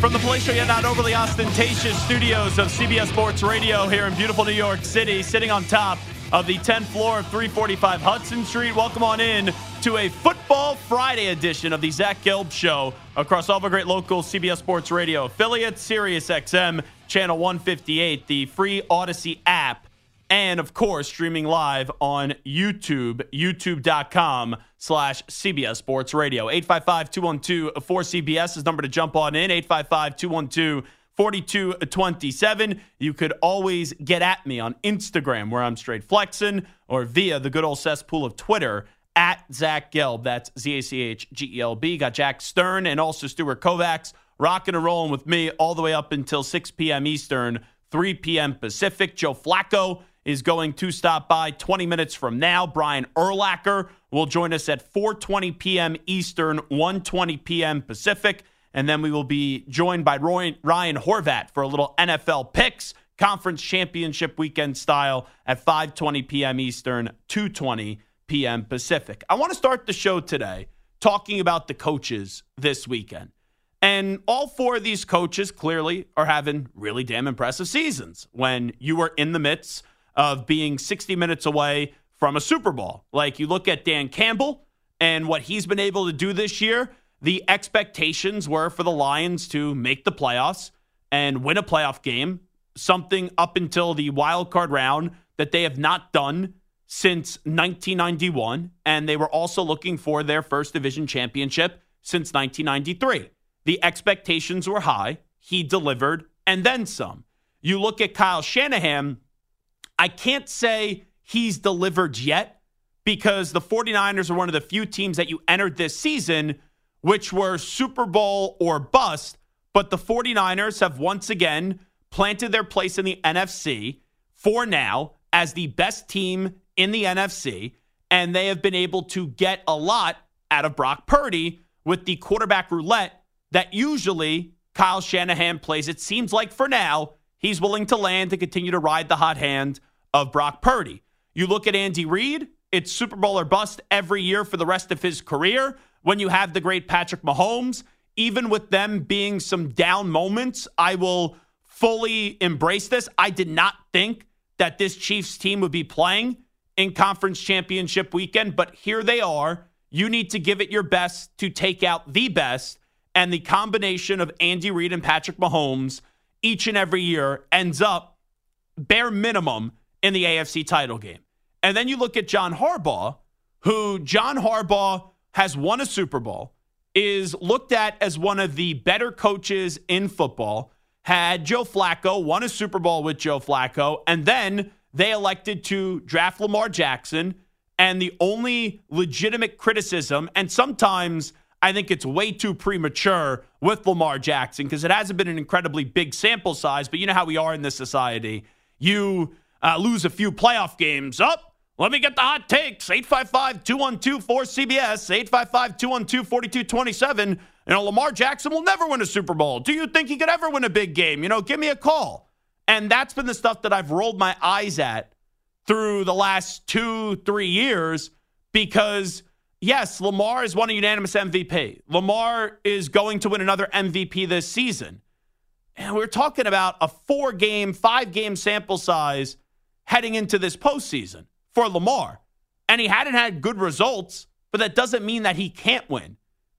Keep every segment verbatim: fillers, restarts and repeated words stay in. From the palatial yet not overly ostentatious studios of C B S Sports Radio here in beautiful New York City, sitting on top of the tenth floor of three forty-five Hudson Street. Welcome on in to a Football Friday edition of the Zach Gelb Show across all the great local C B S Sports Radio affiliates, Sirius X M, Channel one fifty-eight, the free Odyssey app, and, of course, streaming live on YouTube, youtube.com slash CBS Sports Radio. eight five five, two one two, four C B S is the number to jump on in, eight five five, two one two, four two two seven. You could always get at me on Instagram, where I'm straight flexing, or via the good old cesspool of Twitter, at Zach Gelb. That's Z A C H G E L B. Got Jack Stern and also Stuart Kovacs rocking and rolling with me all the way up until six p.m. Eastern, three p.m. Pacific. Joe Flacco is going to stop by twenty minutes from now. Brian Urlacher will join us at four twenty p.m. Eastern, one twenty p.m. Pacific. And then we will be joined by Roy, Ryan Horvat for a little N F L picks, conference championship weekend style at five twenty p.m. Eastern, two twenty p.m. Pacific. I want to start the show today talking about the coaches this weekend. And all four of these coaches clearly are having really damn impressive seasons when you are in the midst of being sixty minutes away from a Super Bowl. Like, you look at Dan Campbell and what he's been able to do this year, the expectations were for the Lions to make the playoffs and win a playoff game, something up until the wild card round that they have not done since nineteen ninety-one, and they were also looking for their first division championship since nineteen ninety-three. The expectations were high. He delivered, and then some. You look at Kyle Shanahan, I can't say he's delivered yet because the 49ers are one of the few teams that you entered this season which were Super Bowl or bust, but the 49ers have once again planted their place in the N F C for now as the best team in the N F C, and they have been able to get a lot out of Brock Purdy with the quarterback roulette that usually Kyle Shanahan plays. It seems like for now, he's willing to land and continue to ride the hot hand of Brock Purdy. You look at Andy Reid, it's Super Bowl or bust every year for the rest of his career. When you have the great Patrick Mahomes, even with them being some down moments, I will fully embrace this. I did not think that this Chiefs team would be playing in conference championship weekend, but here they are. You need to give it your best to take out the best. And the combination of Andy Reid and Patrick Mahomes each and every year ends up bare minimum in the A F C title game. And then you look at John Harbaugh, who John Harbaugh has won a Super Bowl, is looked at as one of the better coaches in football, had Joe Flacco, won a Super Bowl with Joe Flacco, and then they elected to draft Lamar Jackson. And the only legitimate criticism, and sometimes I think it's way too premature with Lamar Jackson because it hasn't been an incredibly big sample size, but you know how we are in this society. You uh, lose a few playoff games. Oh, let me get the hot takes. eight five five, two one two, four C B S, eight five five, two one two, four two two seven. You know, Lamar Jackson will never win a Super Bowl. Do you think he could ever win a big game? You know, give me a call. And that's been the stuff that I've rolled my eyes at through the last two, three years because yes, Lamar has won a unanimous M V P. Lamar is going to win another M V P this season. And we're talking about a four-game, five-game sample size heading into this postseason for Lamar. And he hadn't had good results, but that doesn't mean that he can't win.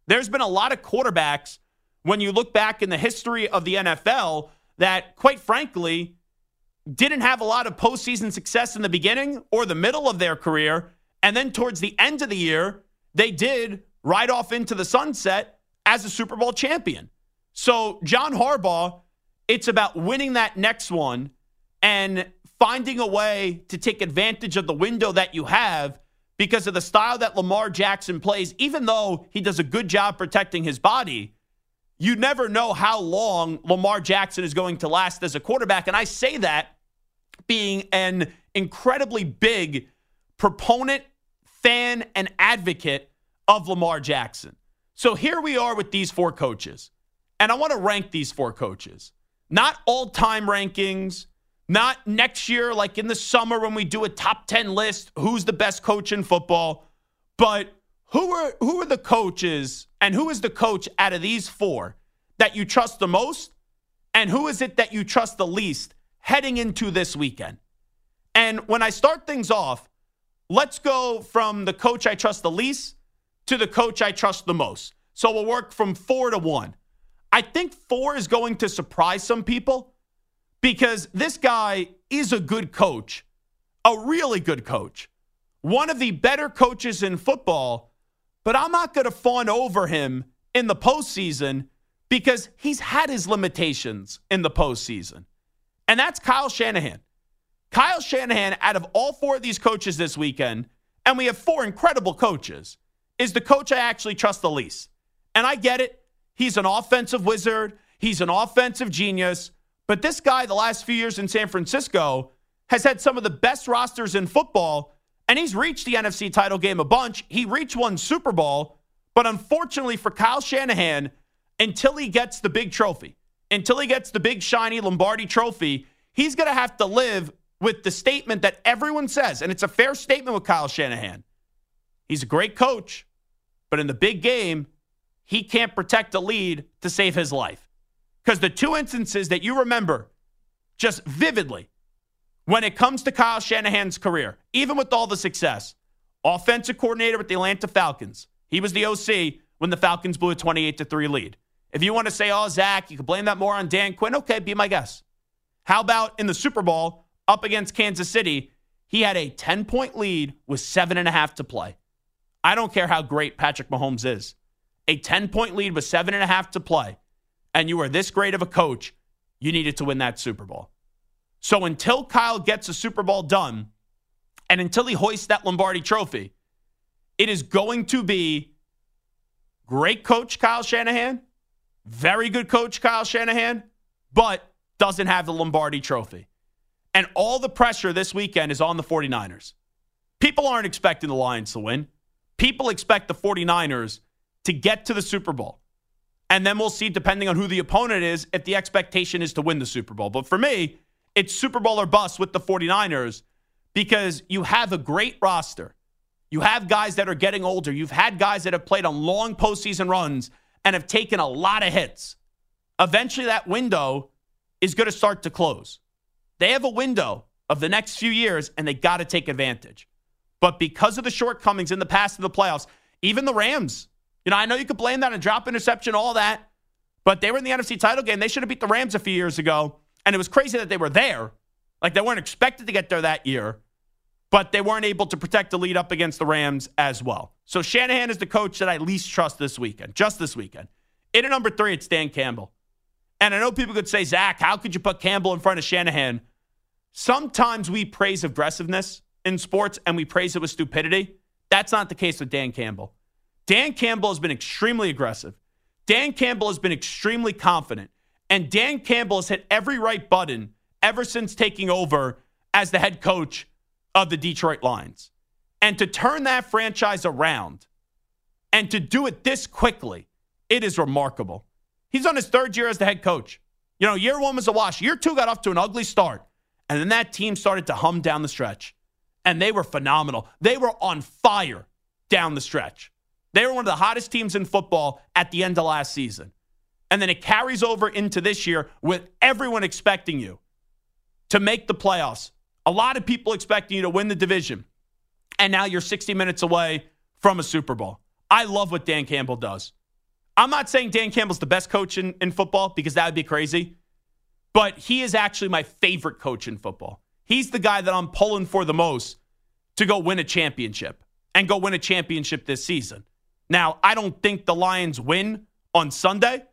There's been a lot of quarterbacks when you look back in the history of the N F L that, quite frankly, didn't have a lot of postseason success in the beginning or the middle of their career. And then towards the end of the year, they did ride off into the sunset as a Super Bowl champion. So John Harbaugh, it's about winning that next one and finding a way to take advantage of the window that you have because of the style that Lamar Jackson plays. Even though he does a good job protecting his body, you never know how long Lamar Jackson is going to last as a quarterback. And I say that being an incredibly big proponent, fan, and advocate of Lamar Jackson. So here we are with these four coaches. And I want to rank these four coaches. Not all-time rankings, not next year, like in the summer when we do a top ten list, who's the best coach in football, but who are who are the coaches and who is the coach out of these four that you trust the most, and who is it that you trust the least heading into this weekend? And when I start things off, let's go from the coach I trust the least to the coach I trust the most. So we'll work from four to one. I think four is going to surprise some people because this guy is a good coach, a really good coach, one of the better coaches in football, but I'm not going to fawn over him in the postseason because he's had his limitations in the postseason, and that's Kyle Shanahan. Kyle Shanahan, out of all four of these coaches this weekend, and we have four incredible coaches, is the coach I actually trust the least, and I get it. He's an offensive wizard. He's an offensive genius. But this guy, the last few years in San Francisco, has had some of the best rosters in football, and he's reached the N F C title game a bunch. He reached one Super Bowl, but unfortunately for Kyle Shanahan, until he gets the big trophy, until he gets the big shiny Lombardi trophy, he's going to have to live with the statement that everyone says, and it's a fair statement with Kyle Shanahan. He's a great coach, but in the big game, he can't protect a lead to save his life. Because the two instances that you remember just vividly when it comes to Kyle Shanahan's career, even with all the success, offensive coordinator with the Atlanta Falcons. He was the O C when the Falcons blew a twenty-eight to three lead. If you want to say, oh, Zach, you can blame that more on Dan Quinn, okay, be my guest. How about in the Super Bowl up against Kansas City, he had a ten-point lead with seven and a half to play. I don't care how great Patrick Mahomes is. A ten-point lead with seven and a half to play, and you are this great of a coach, you needed to win that Super Bowl. So until Kyle gets a Super Bowl done, and until he hoists that Lombardi trophy, it is going to be great coach Kyle Shanahan, very good coach Kyle Shanahan, but doesn't have the Lombardi trophy. And all the pressure this weekend is on the 49ers. People aren't expecting the Lions to win. People expect the 49ers to get to the Super Bowl. And then we'll see, depending on who the opponent is, if the expectation is to win the Super Bowl. But for me, it's Super Bowl or bust with the 49ers because you have a great roster. You have guys that are getting older. You've had guys that have played on long postseason runs and have taken a lot of hits. Eventually, that window is going to start to close. They have a window of the next few years, and they got to take advantage. But because of the shortcomings in the past of the playoffs, even the Rams, you know, I know you could blame that on drop interception, all that, but they were in the N F C title game. They should have beat the Rams a few years ago, and it was crazy that they were there. Like, they weren't expected to get there that year, but they weren't able to protect the lead up against the Rams as well. So Shanahan is the coach that I least trust this weekend, just this weekend. In at number three, it's Dan Campbell. And I know people could say, Zach, how could you put Campbell in front of Shanahan? Sometimes we praise aggressiveness in sports, and we praise it with stupidity. That's not the case with Dan Campbell. Dan Campbell has been extremely aggressive. Dan Campbell has been extremely confident. And Dan Campbell has hit every right button ever since taking over as the head coach of the Detroit Lions. And to turn that franchise around and to do it this quickly, it is remarkable. He's on his third year as the head coach. You know, year one was a wash. Year two got off to an ugly start. And then that team started to hum down the stretch. And they were phenomenal. They were on fire down the stretch. They were one of the hottest teams in football at the end of last season. And then it carries over into this year with everyone expecting you to make the playoffs. A lot of people expecting you to win the division. And now you're sixty minutes away from a Super Bowl. I love what Dan Campbell does. I'm not saying Dan Campbell's the best coach in, in football, because that would be crazy. But he is actually my favorite coach in football. He's the guy that I'm pulling for the most to go win a championship and go win a championship this season. Now, I don't think the Lions win on Sunday,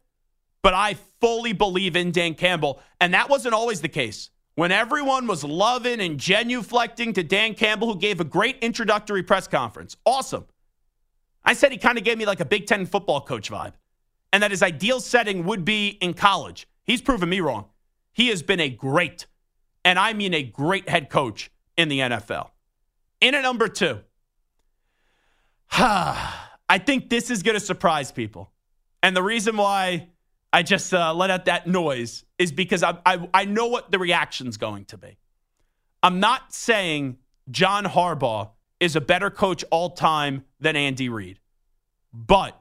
but I fully believe in Dan Campbell. And that wasn't always the case. When everyone was loving and genuflecting to Dan Campbell, who gave a great introductory press conference. Awesome. I said he kind of gave me like a Big Ten football coach vibe, and that his ideal setting would be in college. He's proven me wrong. He has been a great, and I mean a great head coach in the N F L. In at number two, I think this is going to surprise people. And the reason why I just uh, let out that noise is because I, I, I know what the reaction's going to be. I'm not saying John Harbaugh is a better coach all time than Andy Reid, but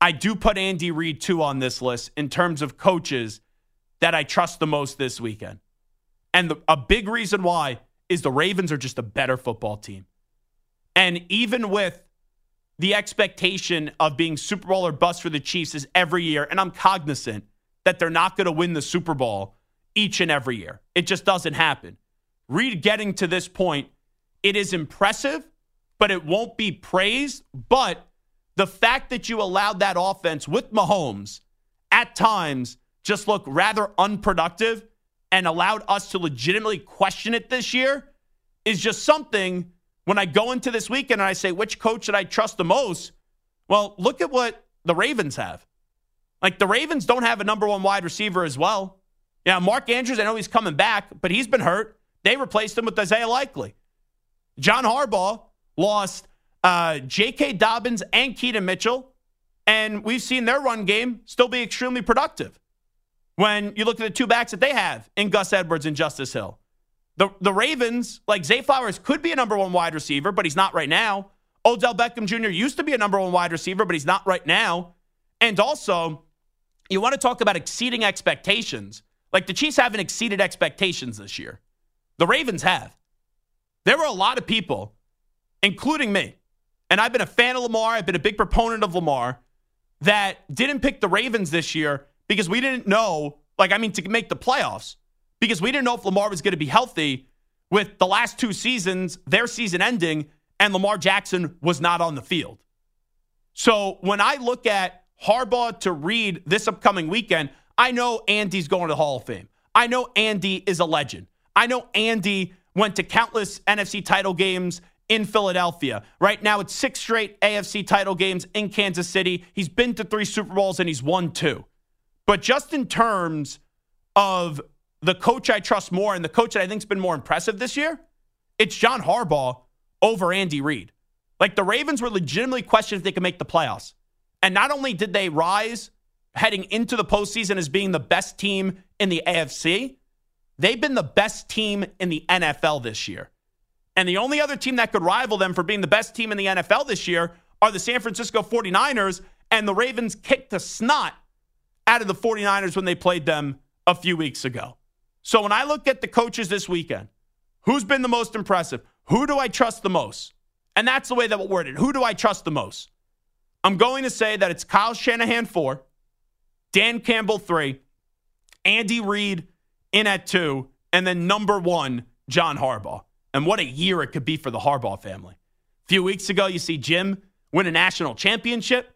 I do put Andy Reid too on this list in terms of coaches that I trust the most this weekend. And the, a big reason why is the Ravens are just a better football team. And even with the expectation of being Super Bowl or bust for the Chiefs is every year, and I'm cognizant that they're not going to win the Super Bowl each and every year. It just doesn't happen. Reid getting to this point, it is impressive, but it won't be praised. But the fact that you allowed that offense with Mahomes at times just look rather unproductive and allowed us to legitimately question it this year is just something. When I go into this weekend and I say, which coach should I trust the most? Well, look at what the Ravens have. Like, the Ravens don't have a number one wide receiver as well. Yeah, Mark Andrews, I know he's coming back, but he's been hurt. They replaced him with Isaiah Likely. John Harbaugh lost uh, J K Dobbins and Keaton Mitchell, and we've seen their run game still be extremely productive. When you look at the two backs that they have in Gus Edwards and Justice Hill. The the Ravens, like Zay Flowers, could be a number one wide receiver, but he's not right now. Odell Beckham Junior used to be a number one wide receiver, but he's not right now. And also, you want to talk about exceeding expectations. Like, the Chiefs haven't exceeded expectations this year. The Ravens have. There were a lot of people, including me, and I've been a fan of Lamar, I've been a big proponent of Lamar, that didn't pick the Ravens this year because we didn't know, like, I mean, to make the playoffs. Because we didn't know if Lamar was going to be healthy with the last two seasons, their season ending, and Lamar Jackson was not on the field. So when I look at Harbaugh to Reid this upcoming weekend, I know Andy's going to the Hall of Fame. I know Andy is a legend. I know Andy went to countless N F C title games in Philadelphia. Right now it's six straight A F C title games in Kansas City. He's been to three Super Bowls and he's won two. But just in terms of the coach I trust more and the coach that I think has been more impressive this year, it's John Harbaugh over Andy Reid. Like, the Ravens were legitimately questioned if they could make the playoffs. And not only did they rise heading into the postseason as being the best team in the A F C, they've been the best team in the N F L this year. And the only other team that could rival them for being the best team in the N F L this year are the San Francisco forty-niners, and the Ravens kicked the snot out of the forty-niners when they played them a few weeks ago. So when I look at the coaches this weekend, who's been the most impressive? Who do I trust the most? And that's the way that we'll word it. Who do I trust the most? I'm going to say that it's Kyle Shanahan four, Dan Campbell three, Andy Reid in at two, and then number one, John Harbaugh. And what a year it could be for the Harbaugh family. A few weeks ago, you see Jim win a national championship.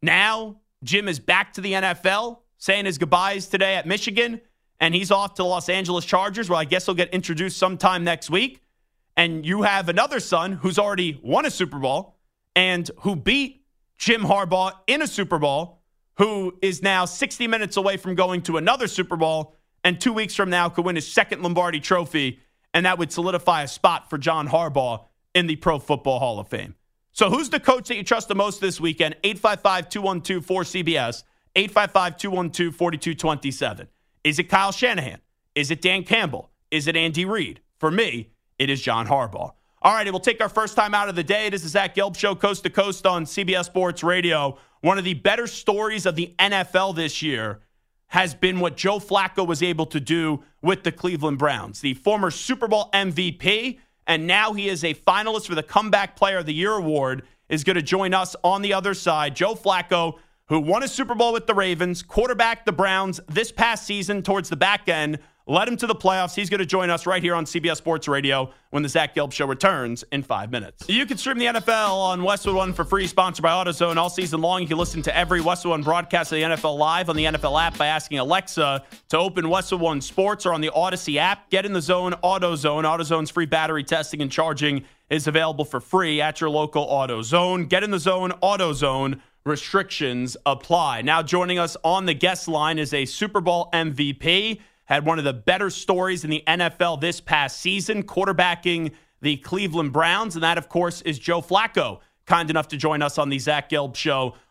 Now, Jim is back to the N F L, saying his goodbyes today at Michigan. And he's off to the Los Angeles Chargers, where I guess he'll get introduced sometime next week. And you have another son who's already won a Super Bowl and who beat Jim Harbaugh in a Super Bowl, who is now sixty minutes away from going to another Super Bowl, and two weeks from now could win his second Lombardi Trophy, and that would solidify a spot for John Harbaugh in the Pro Football Hall of Fame. So who's the coach that you trust the most this weekend? eight five five, two one two, four C B S, eight five five, two one two, four two two seven. Is it Kyle Shanahan? Is it Dan Campbell? Is it Andy Reid? For me, it is John Harbaugh. All right, we'll take our first time out of the day. This is Zach Gelb Show, Coast to Coast on C B S Sports Radio. One of the better stories of the N F L this year has been what Joe Flacco was able to do with the Cleveland Browns. The former Super Bowl M V P, and now he is a finalist for the Comeback Player of the Year award, is going to join us on the other side. Joe Flacco, who won a Super Bowl with the Ravens, quarterbacked the Browns this past season towards the back end, led him to the playoffs. He's going to join us right here on C B S Sports Radio when the Zach Gelb Show returns in five minutes. You can stream the N F L on Westwood One for free, sponsored by AutoZone all season long. You can listen to every Westwood One broadcast of the N F L live on the N F L app by asking Alexa to open Westwood One Sports, or on the Odyssey app. Get in the zone, AutoZone. AutoZone's free battery testing and charging is available for free at your local AutoZone. Get in the zone, AutoZone. Restrictions apply. Now joining us on the guest line is a Super Bowl M V P. Had one of the better stories in the N F L this past season, quarterbacking the Cleveland Browns. And that, of course, is Joe Flacco, kind enough to join us on the Zach Gelb Show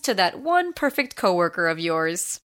to that one perfect coworker of yours.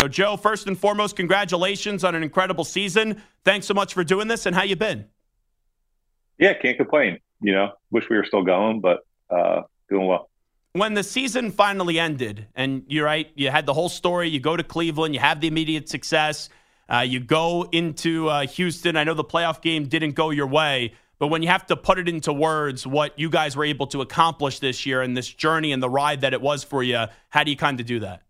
So Joe, first and foremost, congratulations on an incredible season. Thanks so much for doing this. And how you been? Yeah, can't complain. You know, wish we were still going, but uh, doing well. When the season finally ended, and you're right, you had the whole story. You go to Cleveland, you have the immediate success. Uh, you go into uh, Houston. I know the playoff game didn't go your way, but when you have to put it into words, what you guys were able to accomplish this year and this journey and the ride that it was for you, how do you kind of do that?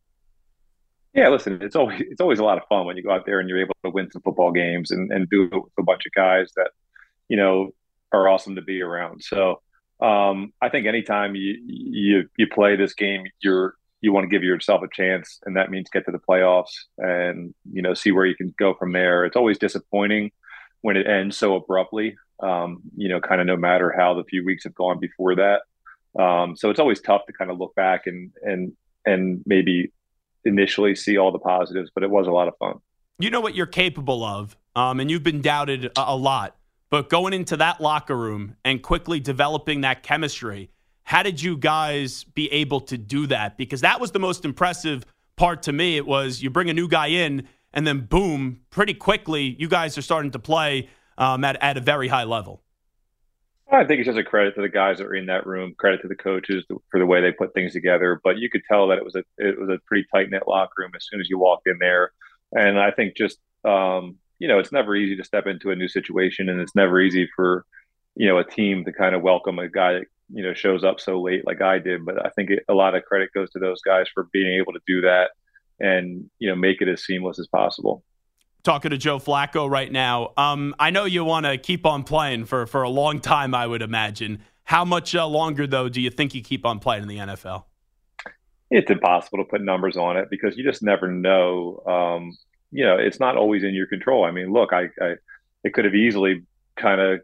Yeah, listen, it's always it's always a lot of fun when you go out there and you're able to win some football games and, and do it with a bunch of guys that, you know, are awesome to be around. So um, I think anytime you, you you play this game, you're you want to give yourself a chance, and that means get to the playoffs and, you know, see where you can go from there. It's always disappointing when it ends so abruptly, um, you know, kind of no matter how the few weeks have gone before that. Um, so it's always tough to kind of look back and and and maybe – initially see all the positives, but it was a lot of fun. You know what you're capable of, um, and you've been doubted a, a lot, but going into that locker room and quickly developing that chemistry, how did you guys be able to do that? Because that was the most impressive part to me. It was you bring a new guy in and then boom, pretty quickly, you guys are starting to play um, at, at a very high level. I think it's just a credit to the guys that were in that room, credit to the coaches for the way they put things together. But you could tell that it was a it was a pretty tight-knit locker room as soon as you walked in there. And I think just, um, you know, it's never easy to step into a new situation, and it's never easy for, you know, a team to kind of welcome a guy that, you know, shows up so late like I did. But I think it, a lot of credit goes to those guys for being able to do that and, you know, make it as seamless as possible. Talking to Joe Flacco right now. Um, I know you want to keep on playing for, for a long time, I would imagine. How much uh, longer, though, do you think you keep on playing in the N F L? It's impossible to put numbers on it because you just never know. Um, you know, it's not always in your control. I mean, look, I, I it could have easily kind of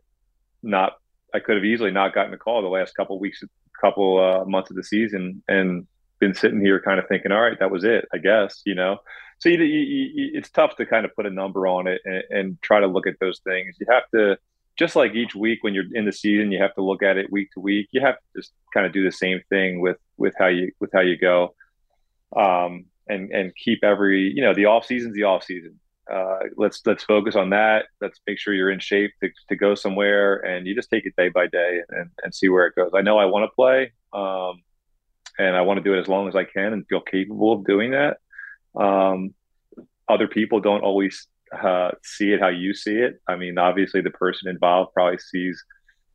not – I could have easily not gotten a call the last couple weeks, couple uh, months of the season and been sitting here kind of thinking, all right, that was it, I guess, you know. So you, you, you, it's tough to kind of put a number on it and, and try to look at those things. You have to, just like each week when you're in the season, you have to look at it week to week. You have to just kind of do the same thing with, with how you with how you go, um, and and keep every you know the off season's the off season. Uh, let's let's focus on that. Let's make sure you're in shape to to go somewhere, and you just take it day by day and, and see where it goes. I know I want to play. Um, and I want to do it as long as I can and feel capable of doing that. Um, other people don't always uh, see it how you see it. I mean, obviously the person involved probably sees,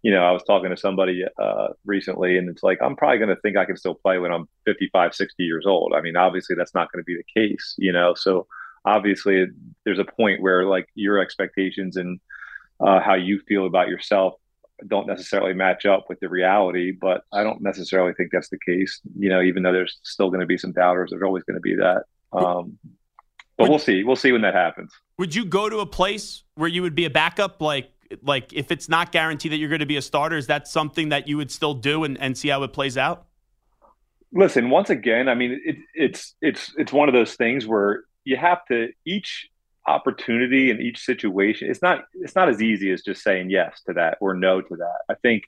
you know, I was talking to somebody uh, recently, and it's like, I'm probably going to think I can still play when I'm fifty-five, sixty years old. I mean, obviously that's not going to be the case, you know? So obviously there's a point where like your expectations and uh, how you feel about yourself don't necessarily match up with the reality, but I don't necessarily think that's the case, you know, even though there's still going to be some doubters. There's always going to be that. Um, but would, we'll see. We'll see when that happens. Would you go to a place where you would be a backup? Like, like if it's not guaranteed that you're going to be a starter, is that something that you would still do and, and see how it plays out? Listen, once again, I mean, it, it's, it's, it's one of those things where you have to, each opportunity in each situation, it's not, it's not as easy as just saying yes to that or no to that. I think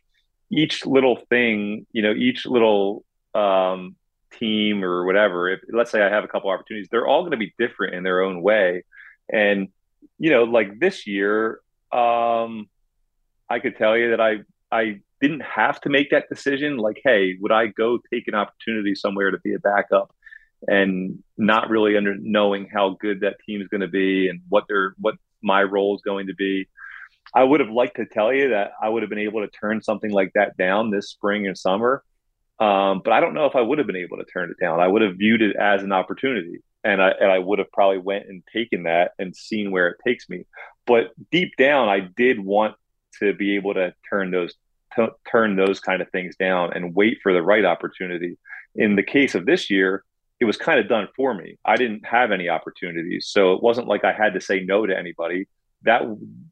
each little thing, you know, each little, um, team or whatever, if let's say I have a couple opportunities, they're all going to be different in their own way. And, you know, like this year, um, I could tell you that I, I didn't have to make that decision. Like, hey, would I go take an opportunity somewhere to be a backup and not really under knowing how good that team is going to be and what their, what my role is going to be. I would have liked to tell you that I would have been able to turn something like that down this spring and summer. Um, but I don't know if I would have been able to turn it down. I would have viewed it as an opportunity, and I, and I would have probably went and taken that and seen where it takes me. But deep down, I did want to be able to turn those, t- turn those kind of things down and wait for the right opportunity. In the case of this year, it was kind of done for me. I didn't have any opportunities. So it wasn't like I had to say no to anybody. That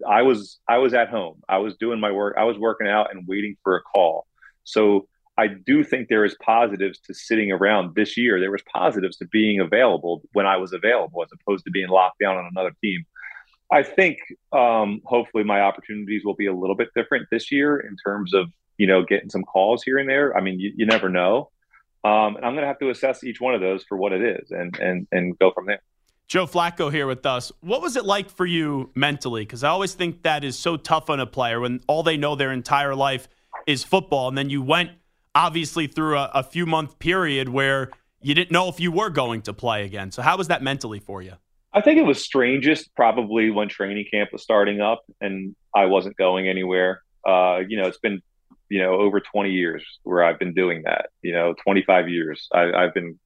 I was, I was at home. I was doing my work. I was working out and waiting for a call. So I do think there is positives to sitting around this year. There was positives to being available when I was available, as opposed to being locked down on another team. I think um, hopefully my opportunities will be a little bit different this year in terms of, you know, getting some calls here and there. I mean, you, you never know. Um, and I'm going to have to assess each one of those for what it is and and and go from there. Joe Flacco here with us. What was it like for you mentally? Because I always think that is so tough on a player when all they know their entire life is football. And then you went obviously through a, a few month period where you didn't know if you were going to play again. So how was that mentally for you? I think it was strangest probably when training camp was starting up and I wasn't going anywhere. Uh, you know, it's been, you know, over twenty years where I've been doing that, you know, twenty-five years. I, I've been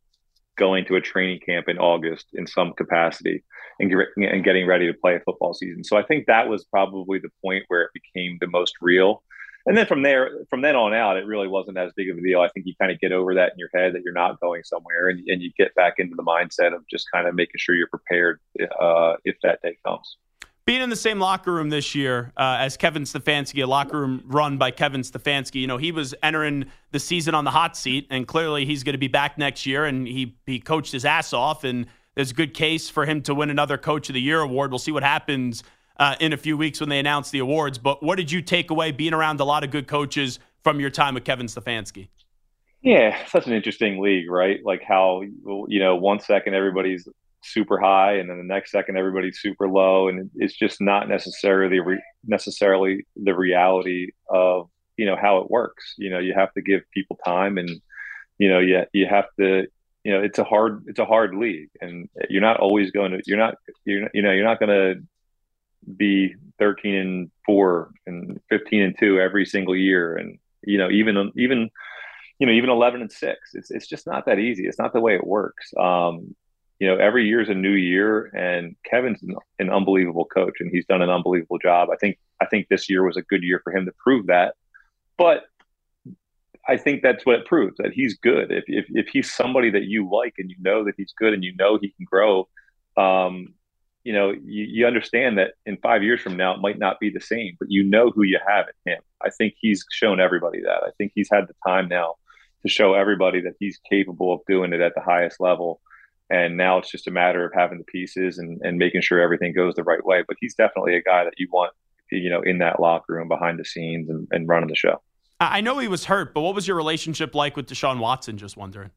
going to a training camp in August in some capacity and, and getting ready to play a football season. So I think that was probably the point where it became the most real. And then from there, from then on out, it really wasn't as big of a deal. I think you kind of get over that in your head that you're not going somewhere, and, and you get back into the mindset of just kind of making sure you're prepared uh, if that day comes. Being in the same locker room this year uh, as Kevin Stefanski, a locker room run by Kevin Stefanski, you know, he was entering the season on the hot seat, and clearly he's going to be back next year, and he, he coached his ass off, and there's a good case for him to win another Coach of the Year award. We'll see what happens uh, in a few weeks when they announce the awards. But what did you take away being around a lot of good coaches from your time with Kevin Stefanski? Yeah, such an interesting league, right? Like how, you know, one second everybody's super high, and then the next second everybody's super low, and it's just not necessarily re- necessarily the reality of, you know, how it works. You know, you have to give people time, and you know, you you have to, you know, it's a hard it's a hard league, and you're not always going to you're not you're you know you're not going to be thirteen and four and fifteen and two every single year, and you know even even you know even eleven and six. It's it's just not that easy. It's not the way it works. Um, You know, every year is a new year, and Kevin's an, an unbelievable coach, and he's done an unbelievable job. I think I think this year was a good year for him to prove that. But I think that's what it proves, that he's good. If if, if he's somebody that you like and you know that he's good and you know he can grow, um, you know, you, you understand that in five years from now it might not be the same, but you know who you have in him. I think he's shown everybody that. I think he's had the time now to show everybody that he's capable of doing it at the highest level. And now it's just a matter of having the pieces and, and making sure everything goes the right way. But he's definitely a guy that you want, you know, in that locker room, behind the scenes, and, and running the show. I know he was hurt, but what was your relationship like with Deshaun Watson? Just wondering.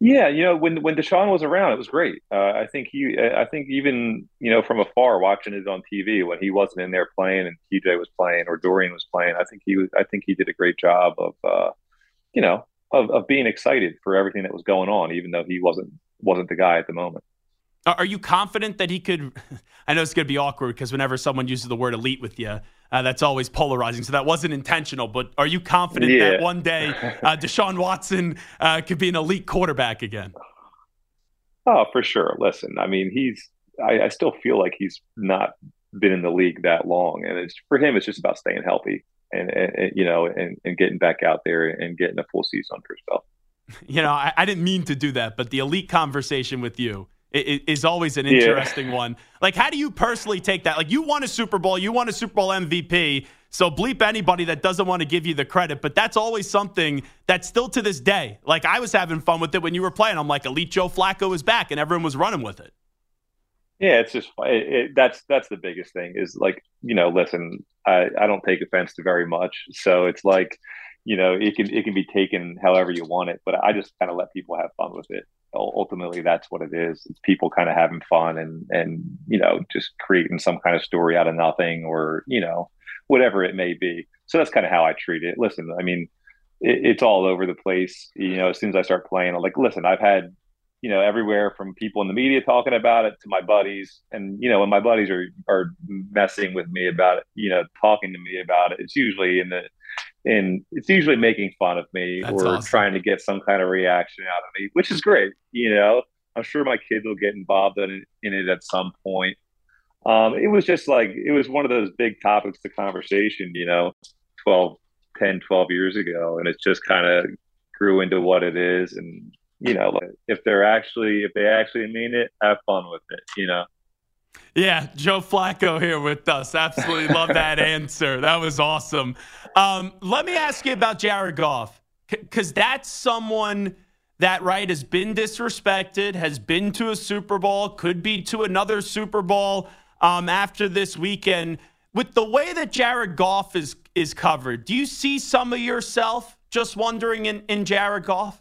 Yeah, you know, when when Deshaun was around, it was great. Uh, I think he, I think even you know from afar, watching it on T V when he wasn't in there playing and T J was playing or Dorian was playing, I think he was, I think he did a great job of, uh, you know. of, of being excited for everything that was going on, even though he wasn't wasn't the guy at the moment. Are you confident that he could – I know it's going to be awkward because whenever someone uses the word elite with you, uh, that's always polarizing. So that wasn't intentional. But are you confident yeah. that one day uh, Deshaun Watson uh, could be an elite quarterback again? Oh, for sure. Listen, I mean, he's I, I still feel like he's not been in the league that long. And it's, for him, it's just about staying healthy and, and, and you know, and, and getting back out there and getting a full season under his belt. You know, I, I didn't mean to do that, but the elite conversation with you is always an interesting yeah. one. Like, how do you personally take that? Like, you won a Super Bowl, you won a Super Bowl M V P, so bleep anybody that doesn't want to give you the credit, but that's always something that's still to this day. Like, I was having fun with it when you were playing. I'm like, elite Joe Flacco is back, and everyone was running with it. Yeah, it's just it, it, that's that's the biggest thing is, like, you know, listen, I, I don't take offense to very much, so it's like, you know, it can it can be taken however you want it, but I just kind of let people have fun with it. Ultimately, that's what it is. It's people kind of having fun and, and, you know, just creating some kind of story out of nothing or, you know, whatever it may be. So that's kind of how I treat it. Listen, I mean, it, it's all over the place. You know, as soon as I start playing, I'm like, listen, I've had, you know, everywhere from people in the media talking about it to my buddies. And, you know, when my buddies are, are messing with me about it, you know, talking to me about it, it's usually in the, And it's usually making fun of me That's or awesome. Trying to get some kind of reaction out of me, which is great. You know, I'm sure my kids will get involved in it, in it at some point. Um, it was just like, it was one of those big topics of conversation, you know, twelve, ten, twelve years ago. And it just kind of grew into what it is. And, you know, like, if they're actually, if they actually mean it, have fun with it, you know? Yeah, Joe Flacco here with us. Absolutely love that answer. That was awesome. Um, let me ask you about Jared Goff, because C- that's someone that, right, has been disrespected, has been to a Super Bowl, could be to another Super Bowl um, after this weekend. With the way that Jared Goff is is covered, do you see some of yourself just wondering in, in Jared Goff?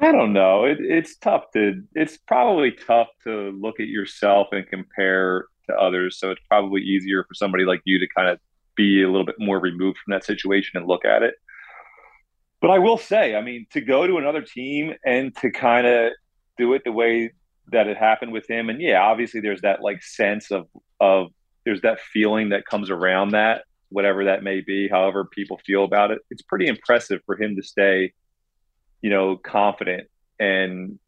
I don't know. It, it's tough to, it's probably tough to look at yourself and compare to others. So it's probably easier for somebody like you to kind of be a little bit more removed from that situation and look at it. But I will say, I mean, to go to another team and to kind of do it the way that it happened with him. And yeah, obviously there's that like sense of, of there's that feeling that comes around that, whatever that may be, however people feel about it. It's pretty impressive for him to stay, you know, confident and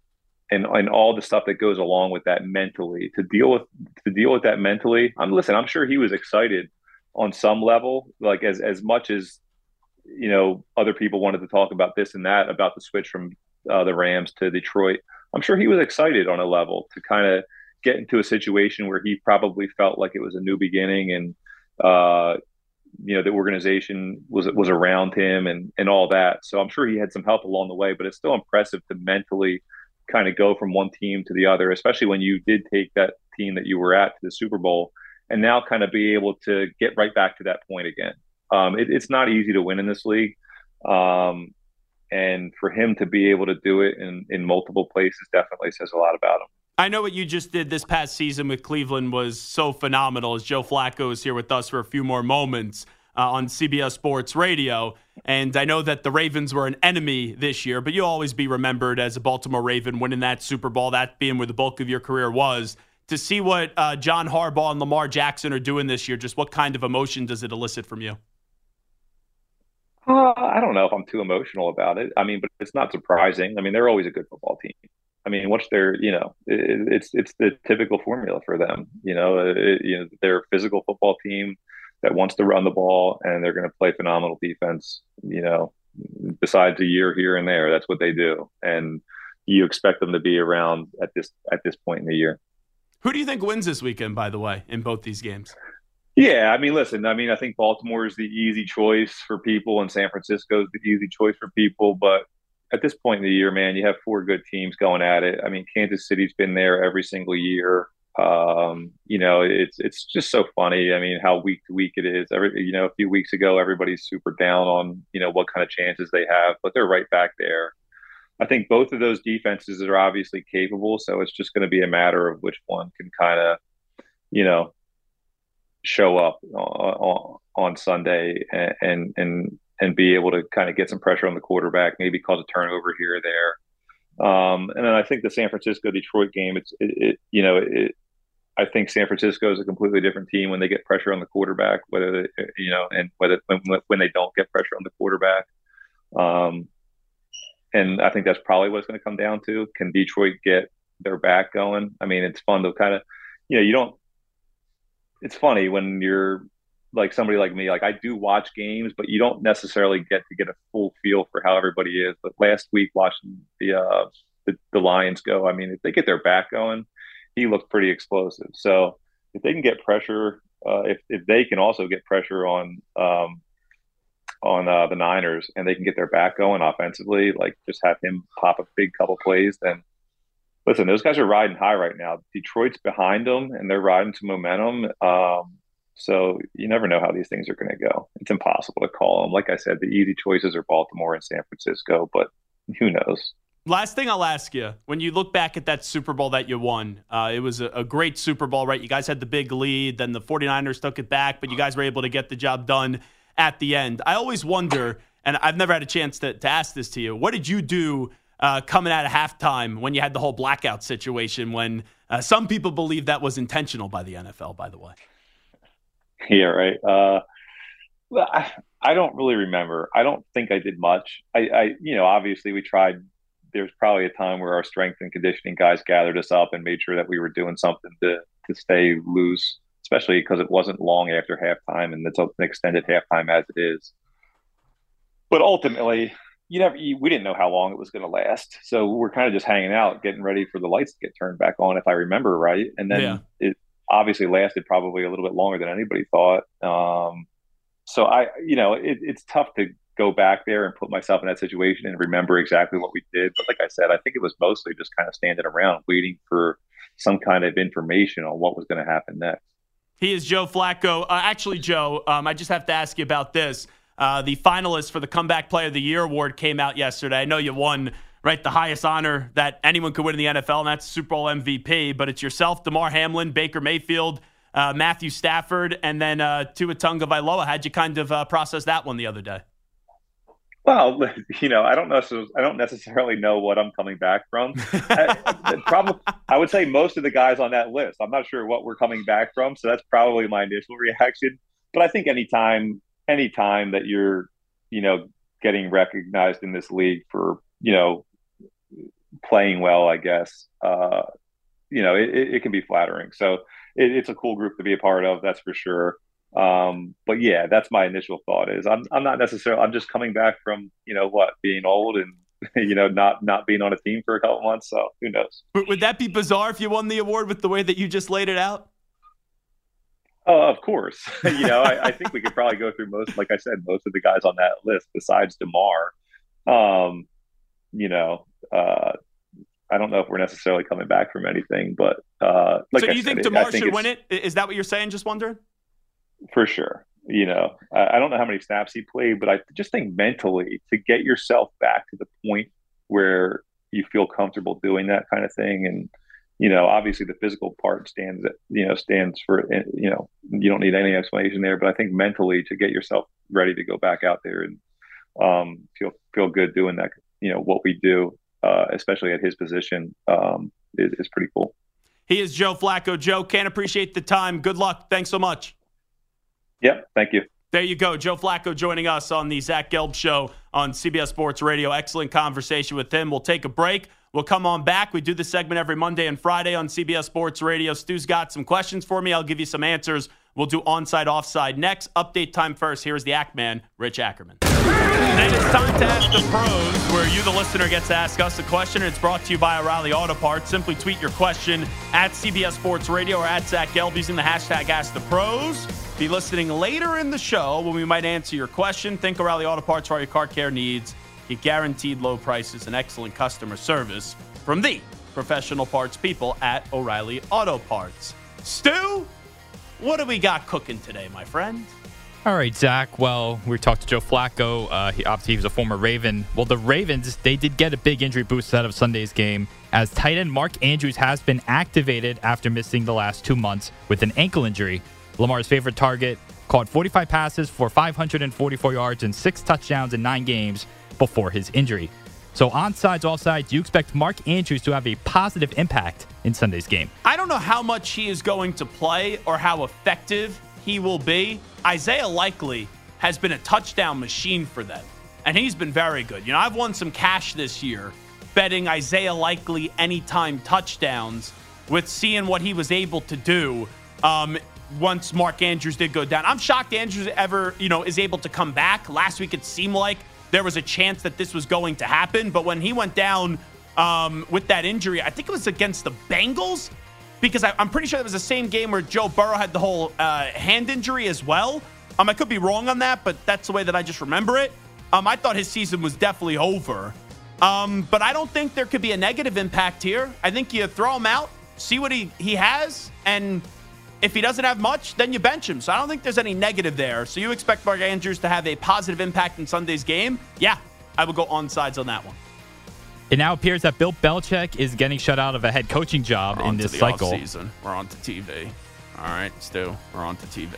and and all the stuff that goes along with that mentally. To deal with to deal with that mentally, I'm listen, I'm sure he was excited on some level, like as as much as, you know, other people wanted to talk about this and that, about the switch from uh, the Rams to Detroit. I'm sure he was excited on a level to kind of get into a situation where he probably felt like it was a new beginning and uh you know, the organization was was around him and, and all that. So I'm sure he had some help along the way, but it's still impressive to mentally kind of go from one team to the other, especially when you did take that team that you were at to the Super Bowl and now kind of be able to get right back to that point again. Um, it, it's not easy to win in this league. Um, and for him to be able to do it in, in multiple places definitely says a lot about him. I know what you just did this past season with Cleveland was so phenomenal, as Joe Flacco is here with us for a few more moments uh, on C B S Sports Radio. And I know that the Ravens were an enemy this year, but you'll always be remembered as a Baltimore Raven winning that Super Bowl, that being where the bulk of your career was. To see what uh, John Harbaugh and Lamar Jackson are doing this year, just what kind of emotion does it elicit from you? Uh, I don't know if I'm too emotional about it. I mean, but it's not surprising. I mean, they're always a good football team. I mean, what's their, you know, it, it's it's the typical formula for them. You know, it, you know, they're a physical football team that wants to run the ball, and they're going to play phenomenal defense, you know, besides a year here and there. That's what they do. And you expect them to be around at this at this point in the year. Who do you think wins this weekend, by the way, in both these games? Yeah, I mean, listen, I mean, I think Baltimore is the easy choice for people, and San Francisco is the easy choice for people, but at this point in the year, man, you have four good teams going at it. I mean, Kansas City's been there every single year. Um, you know, it's it's just so funny. I mean, how week to week it is. Every, you know, a few weeks ago, everybody's super down on, you know, what kind of chances they have, but they're right back there. I think both of those defenses are obviously capable, so it's just going to be a matter of which one can kind of, you know, show up on, on Sunday and and and be able to kind of get some pressure on the quarterback, maybe cause a turnover here or there. Um, and then I think the San Francisco Detroit game, it's, it, it you know, it, I think San Francisco is a completely different team when they get pressure on the quarterback, whether, they, you know, and whether when, when they don't get pressure on the quarterback. Um, and I think that's probably what it's going to come down to. Can Detroit get their back going? I mean, it's fun to kind of, you know, you don't, it's funny when you're like somebody like me, like I do watch games, but you don't necessarily get to get a full feel for how everybody is. But last week watching the, uh, the, the Lions go, I mean, if they get their back going, he looked pretty explosive. So if they can get pressure, uh, if, if they can also get pressure on, um, on uh, the Niners and they can get their back going offensively, like just have him pop a big couple plays, then listen, those guys are riding high right now. Detroit's behind them and they're riding some momentum. Um, so you never know how these things are going to go. It's impossible to call them. Like I said, the easy choices are Baltimore and San Francisco, but who knows? Last thing I'll ask you, when you look back at that Super Bowl that you won, uh, it was a, a great Super Bowl, right? You guys had the big lead, then the 49ers took it back, but you guys were able to get the job done at the end. I always wonder, and I've never had a chance to, to ask this to you, what did you do uh, coming out of halftime when you had the whole blackout situation when uh, some people believe that was intentional by the N F L, by the way? Yeah, right. Uh, well, I, I don't really remember. I don't think I did much. I, I, you know, obviously we tried. There's probably a time where our strength and conditioning guys gathered us up and made sure that we were doing something to, to stay loose, especially because it wasn't long after halftime and it's an extended halftime as it is. But ultimately, you never, you, we didn't know how long it was going to last. So we're kind of just hanging out, getting ready for the lights to get turned back on, if I remember right. And then yeah. it obviously lasted probably a little bit longer than anybody thought. Um, so I, you know, it, it's tough to go back there and put myself in that situation and remember exactly what we did. But like I said, I think it was mostly just kind of standing around waiting for some kind of information on what was going to happen next. He is Joe Flacco. Uh, actually, Joe, um, I just have to ask you about this. Uh, the finalists for the Comeback Player of the Year award came out yesterday. I know you won, right, the highest honor that anyone could win in the N F L, and that's Super Bowl M V P. But it's yourself, Damar Hamlin, Baker Mayfield, uh, Matthew Stafford, and then uh, Tua Tagovailoa. How'd you kind of uh, process that one the other day? Well, you know, I don't know. So I don't necessarily know what I'm coming back from. I, probably, I would say most of the guys on that list, I'm not sure what we're coming back from. So that's probably my initial reaction. But I think anytime, anytime that you're, you know, getting recognized in this league for, you know, playing well, I guess, uh, you know, it, it can be flattering. So it, it's a cool group to be a part of. That's for sure. Um, but yeah, that's my initial thought is I'm, I'm not necessarily, I'm just coming back from, you know, what, being old and, you know, not, not being on a team for a couple months. So who knows? But would that be bizarre if you won the award with the way that you just laid it out? Oh, of course. you know, I, I think we could probably go through most, like I said, most of the guys on that list besides Damar. Um, you know, uh, I don't know if we're necessarily coming back from anything, but, uh, like so do you think Damar should win it? Is that what you're saying? Just wondering. For sure. You know, I don't know how many snaps he played, but I just think mentally to get yourself back to the point where you feel comfortable doing that kind of thing. And, you know, obviously the physical part stands, you know, stands for, you know, you don't need any explanation there, but I think mentally to get yourself ready to go back out there and um, feel, feel good doing that, you know, what we do, uh, especially at his position um, is, is pretty cool. He is Joe Flacco. Joe, can't appreciate the time. Good luck. Thanks so much. Yep, thank you. There you go. Joe Flacco joining us on the Zach Gelb Show on C B S Sports Radio. Excellent conversation with him. We'll take a break. We'll come on back. We do this segment every Monday and Friday on C B S Sports Radio. Stu's got some questions for me. I'll give you some answers. We'll do onside, offside next. Update time first. Here's the Ackman, Rich Ackerman. Then it's time to ask the pros, where you, the listener, gets to ask us a question. It's brought to you by O'Reilly Auto Parts. Simply tweet your question at C B S Sports Radio or at Zach Gelb using the hashtag Ask the Pros. Be listening later in the show when we might answer your question. Think O'Reilly Auto Parts for all your car care needs. Get guaranteed low prices and excellent customer service from the professional parts people at O'Reilly Auto Parts. Stu, what do we got cooking today, my friend? All right, Zach. Well, we talked to Joe Flacco. Uh, he, obviously, he was a former Raven. Well, the Ravens, they did get a big injury boost out of Sunday's game, as tight end Mark Andrews has been activated after missing the last two months with an ankle injury. Lamar's favorite target caught forty-five passes for five hundred forty-four yards and six touchdowns in nine games before his injury. So onsides, offsides, do you expect Mark Andrews to have a positive impact in Sunday's game? I don't know how much he is going to play or how effective he will be. Isaiah Likely has been a touchdown machine for them, and he's been very good. You know, I've won some cash this year betting Isaiah Likely anytime touchdowns with seeing what he was able to do um, once Mark Andrews did go down. I'm shocked Andrews ever, you know, is able to come back. Last week it seemed like there was a chance that this was going to happen, but when he went down um, with that injury, I think it was against the Bengals, because I, I'm pretty sure it was the same game where Joe Burrow had the whole uh, hand injury as well. Um, I could be wrong on that, but that's the way that I just remember it. Um, I thought his season was definitely over. Um, but I don't think there could be a negative impact here. I think you throw him out, see what he, he has, and if he doesn't have much, then you bench him. So I don't think there's any negative there. So you expect Mark Andrews to have a positive impact in Sunday's game? Yeah, I would go onsides on that one. It now appears that Bill Belichick is getting shut out of a head coaching job in this cycle. Off-season. We're on to T V. All right, Stu, we're on to T V.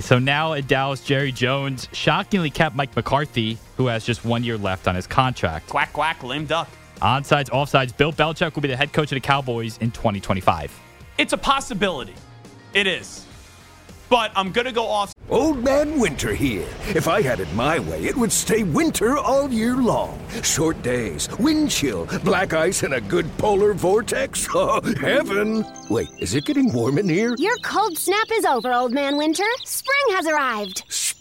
So now at Dallas, Jerry Jones shockingly kept Mike McCarthy, who has just one year left on his contract. Quack, quack, lame duck. Onsides, offsides, Bill Belichick will be the head coach of the Cowboys in twenty twenty-five. It's a possibility. It is. But I'm going to go off. Old Man Winter here. If I had it my way, it would stay winter all year long. Short days, wind chill, black ice, and a good polar vortex. Oh, heaven. Wait, is it getting warm in here? Your cold snap is over, Old Man Winter. Spring has arrived.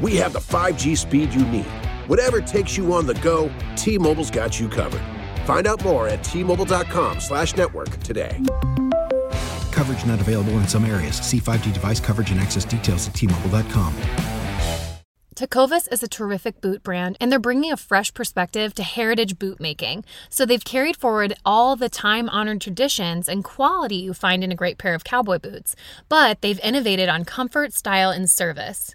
we have the five G speed you need. Whatever takes you on the go, T-Mobile's got you covered. Find out more at T-Mobile.com slash network today. Coverage not available in some areas. See five G device coverage and access details at T Mobile dot com. Tecovas is a terrific boot brand, and they're bringing a fresh perspective to heritage boot making. So they've carried forward all the time-honored traditions and quality you find in a great pair of cowboy boots, but they've innovated on comfort, style, and service.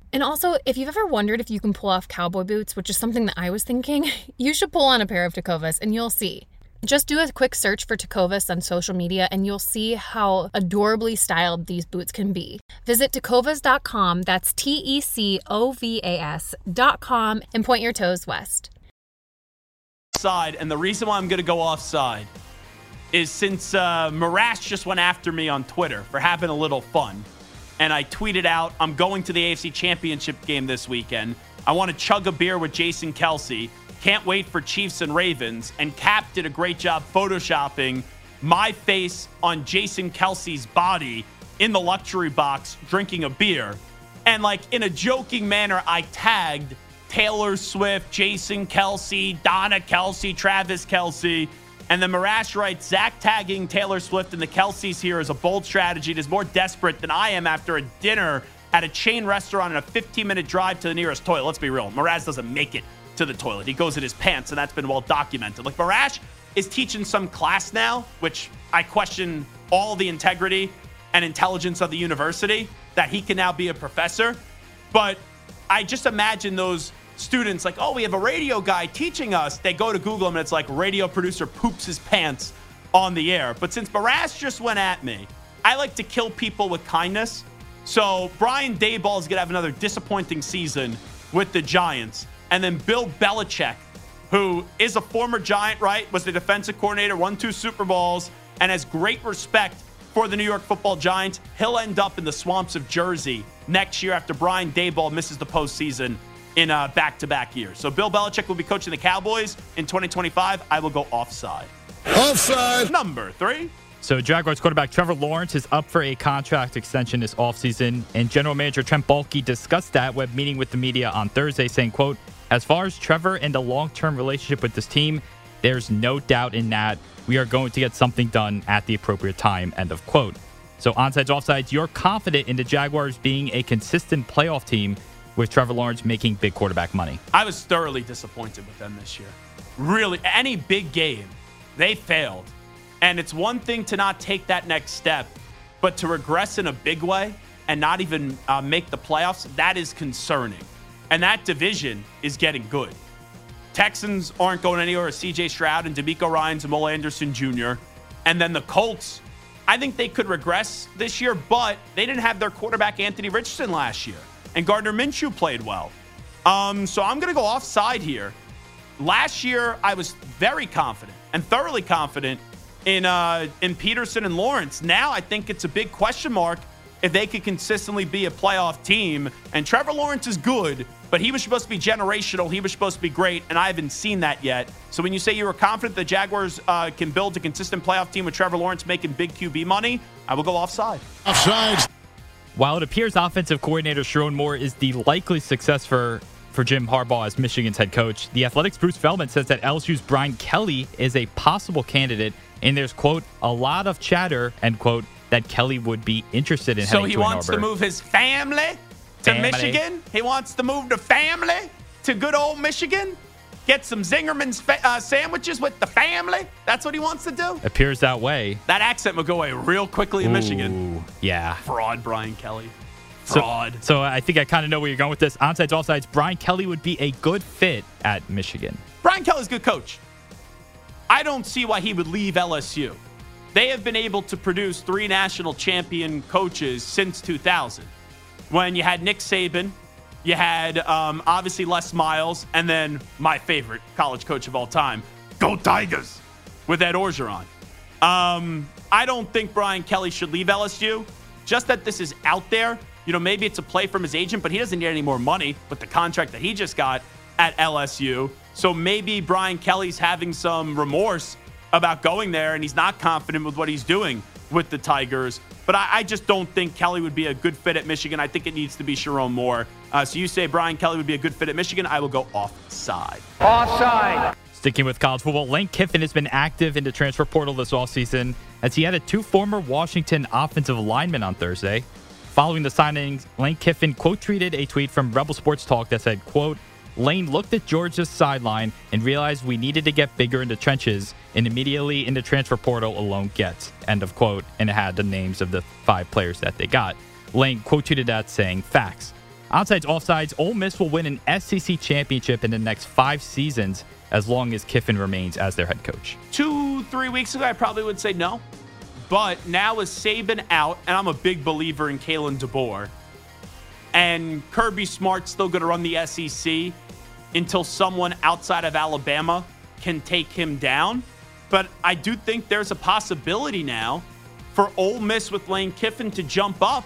And also, if you've ever wondered if you can pull off cowboy boots, which is something that I was thinking, you should pull on a pair of Tecovas and you'll see. Just do a quick search for Tecovas on social media and you'll see how adorably styled these boots can be. Visit Tecovas dot com, that's T E C O V A S dot com, and point your toes west. Side, and the reason why I'm going to go offside is since uh, Marash just went after me on Twitter for having a little fun. And I tweeted out, I'm going to the A F C Championship game this weekend. I want to chug a beer with Jason Kelsey. Can't wait for Chiefs and Ravens. And Cap did a great job photoshopping my face on Jason Kelsey's body in the luxury box drinking a beer. And like in a joking manner, I tagged Taylor Swift, Jason Kelsey, Donna Kelsey, Travis Kelsey. And then Marash writes, Zach tagging Taylor Swift and the Kelseys here is a bold strategy. It is more desperate than I am after a dinner at a chain restaurant and a fifteen-minute drive to the nearest toilet. Let's be real. Marash doesn't make it to the toilet. He goes in his pants, and that's been well documented. Like, Marash is teaching some class now, which I question all the integrity and intelligence of the university, that he can now be a professor. But I just imagine those students like, oh, we have a radio guy teaching us. They go to Google him, and it's like radio producer poops his pants on the air. But since Barras just went at me, I like to kill people with kindness. So Brian Daboll is going to have another disappointing season with the Giants. And then Bill Belichick, who is a former Giant, right, was the defensive coordinator, won two Super Bowls, and has great respect for the New York football Giants. He'll end up in the swamps of Jersey next year after Brian Daboll misses the postseason in uh, back-to-back years. So Bill Belichick will be coaching the Cowboys in twenty twenty-five. I will go offside. Offside. Number three. So Jaguars quarterback Trevor Lawrence is up for a contract extension this offseason, and general manager Trent Baalke discussed that when meeting with the media on Thursday, saying, quote, as far as Trevor and the long-term relationship with this team, there's no doubt in that. We are going to get something done at the appropriate time, end of quote. So onsides, offsides, you're confident in the Jaguars being a consistent playoff team with Trevor Lawrence making big quarterback money. I was thoroughly disappointed with them this year. Really, any big game, they failed. And it's one thing to not take that next step, but to regress in a big way and not even uh, make the playoffs, that is concerning. And that division is getting good. Texans aren't going anywhere with C J Stroud and DeMeco Ryans and Mole Anderson Junior And then the Colts, I think they could regress this year, but they didn't have their quarterback Anthony Richardson last year. And Gardner Minshew played well. Um, so I'm going to go offside here. Last year, I was very confident and thoroughly confident in uh, in Peterson and Lawrence. Now I think it's a big question mark if they could consistently be a playoff team. And Trevor Lawrence is good, but he was supposed to be generational. He was supposed to be great, and I haven't seen that yet. So when you say you were confident the Jaguars uh, can build a consistent playoff team with Trevor Lawrence making big Q B money, I will go offside. Offside. While it appears offensive coordinator Sharon Moore is the likely successor for Jim Harbaugh as Michigan's head coach, the Athletics' Bruce Feldman says that L S U's Brian Kelly is a possible candidate, and there's, quote, a lot of chatter, end quote, that Kelly would be interested in. So he wants to move his family to family. Michigan. He wants to move the family to good old Michigan. Get some Zingerman's fa- uh, sandwiches with the family. That's what he wants to do. Appears that way. That accent will go away real quickly in Ooh, Michigan. Yeah. Fraud, Brian Kelly. Fraud. So, so I think I kind of know where you're going with this. Onsides, offsides, Brian Kelly would be a good fit at Michigan. Brian Kelly's a good coach. I don't see why he would leave L S U. They have been able to produce three national champion coaches since two thousand, when you had Nick Saban, you had um, obviously Les Miles, and then my favorite college coach of all time, Go Tigers, with Ed Orgeron. Um, I don't think Brian Kelly should leave L S U. Just that this is out there, you know, maybe it's a play from his agent, but he doesn't get any more money with the contract that he just got at L S U. So maybe Brian Kelly's having some remorse about going there, and he's not confident with what he's doing with the Tigers. But I, I just don't think Kelly would be a good fit at Michigan. I think it needs to be Sharon Moore. Uh, so you say Brian Kelly would be a good fit at Michigan. I will go offside. Offside. Sticking with college football, Lane Kiffin has been active in the transfer portal this offseason, as he added two former Washington offensive linemen on Thursday. Following the signings, Lane Kiffin quote-tweeted a tweet from Rebel Sports Talk that said, quote, Lane looked at Georgia's sideline and realized we needed to get bigger in the trenches, and immediately in the transfer portal alone gets, end of quote, and it had the names of the five players that they got. Lane quoted that saying, facts. Onsides, offsides, Ole Miss will win an S E C championship in the next five seasons as long as Kiffin remains as their head coach. Two, three weeks ago, I probably would say no, but now with Saban out, and I'm a big believer in Kalen DeBoer, and Kirby Smart's still going to run the S E C until someone outside of Alabama can take him down. But I do think there's a possibility now for Ole Miss with Lane Kiffin to jump up,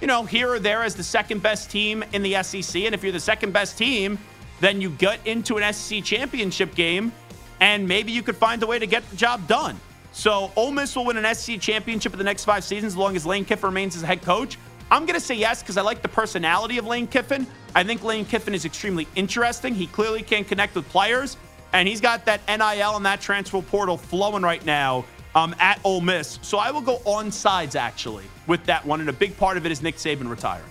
you know, here or there as the second best team in the S E C. And if you're the second best team, then you get into an S E C championship game, and maybe you could find a way to get the job done. So Ole Miss will win an S E C championship in the next five seasons as long as Lane Kiffin remains as head coach. I'm going to say yes because I like the personality of Lane Kiffin. I think Lane Kiffin is extremely interesting. He clearly can connect with players, and he's got that N I L and that transfer portal flowing right now um, at Ole Miss. So I will go on sides, actually, with that one, and a big part of it is Nick Saban retiring.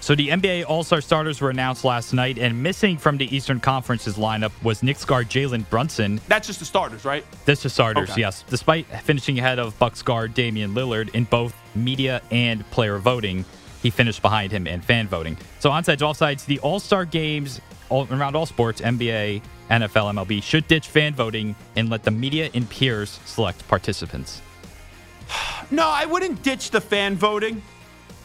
So the N B A All-Star starters were announced last night, and missing from the Eastern Conference's lineup was Knicks guard Jalen Brunson. That's just the starters, right? That's the starters, okay. Yes. Despite finishing ahead of Bucks guard Damian Lillard in both media and player voting, He finished behind him in fan voting. So onsides, offsides, the all-star games all, around all sports, N B A, N F L, M L B, should ditch fan voting and let the media and peers select participants. No, I wouldn't ditch the fan voting.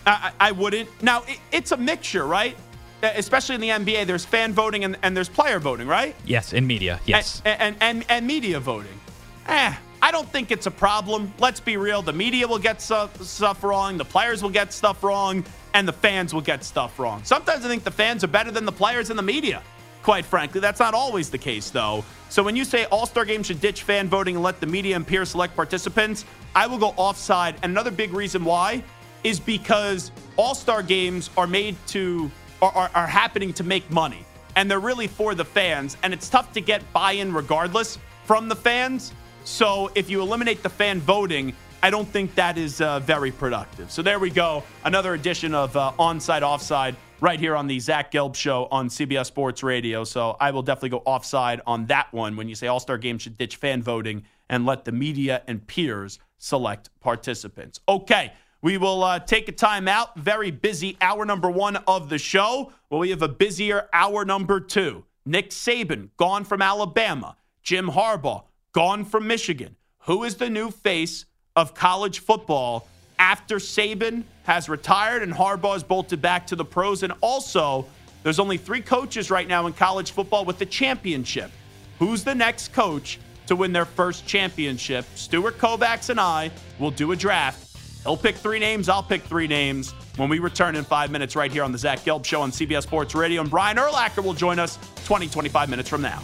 I, I, I wouldn't. Now, it, it's a mixture, right? Especially in the N B A, there's fan voting and, and there's player voting, right? Yes, in media, yes. And, and, and, and media voting. Eh, I don't think it's a problem. Let's be real. The media will get stuff, stuff wrong. The players will get stuff wrong. And the fans will get stuff wrong. Sometimes I think the fans are better than the players and the media, quite frankly. That's not always the case, though. So when you say all-star games should ditch fan voting and let the media and peers select participants, I will go offside. And another big reason why is because all-star games are made to are, are, are happening to make money. And they're really for the fans. And it's tough to get buy-in regardless from the fans. So if you eliminate the fan voting, I don't think that is uh, very productive. So there we go. Another edition of uh, Onside Offside right here on the Zach Gelb Show on C B S Sports Radio. So I will definitely go offside on that one when you say all-star games should ditch fan voting and let the media and peers select participants. Okay, we will uh, take a time out. Very busy hour number one of the show. Well, we have a busier hour number two. Nick Saban, gone from Alabama. Jim Harbaugh, gone from Michigan. Who is the new face of college football after Saban has retired and Harbaugh's bolted back to the pros? And also, there's only three coaches right now in college football with the championship. Who's the next coach to win their first championship? Stuart Kovacs and I will do a draft. He'll pick three names. I'll pick three names when we return in five minutes right here on the Zach Gelb Show on C B S Sports Radio. And Brian Urlacher will join us twenty, twenty-five minutes from now.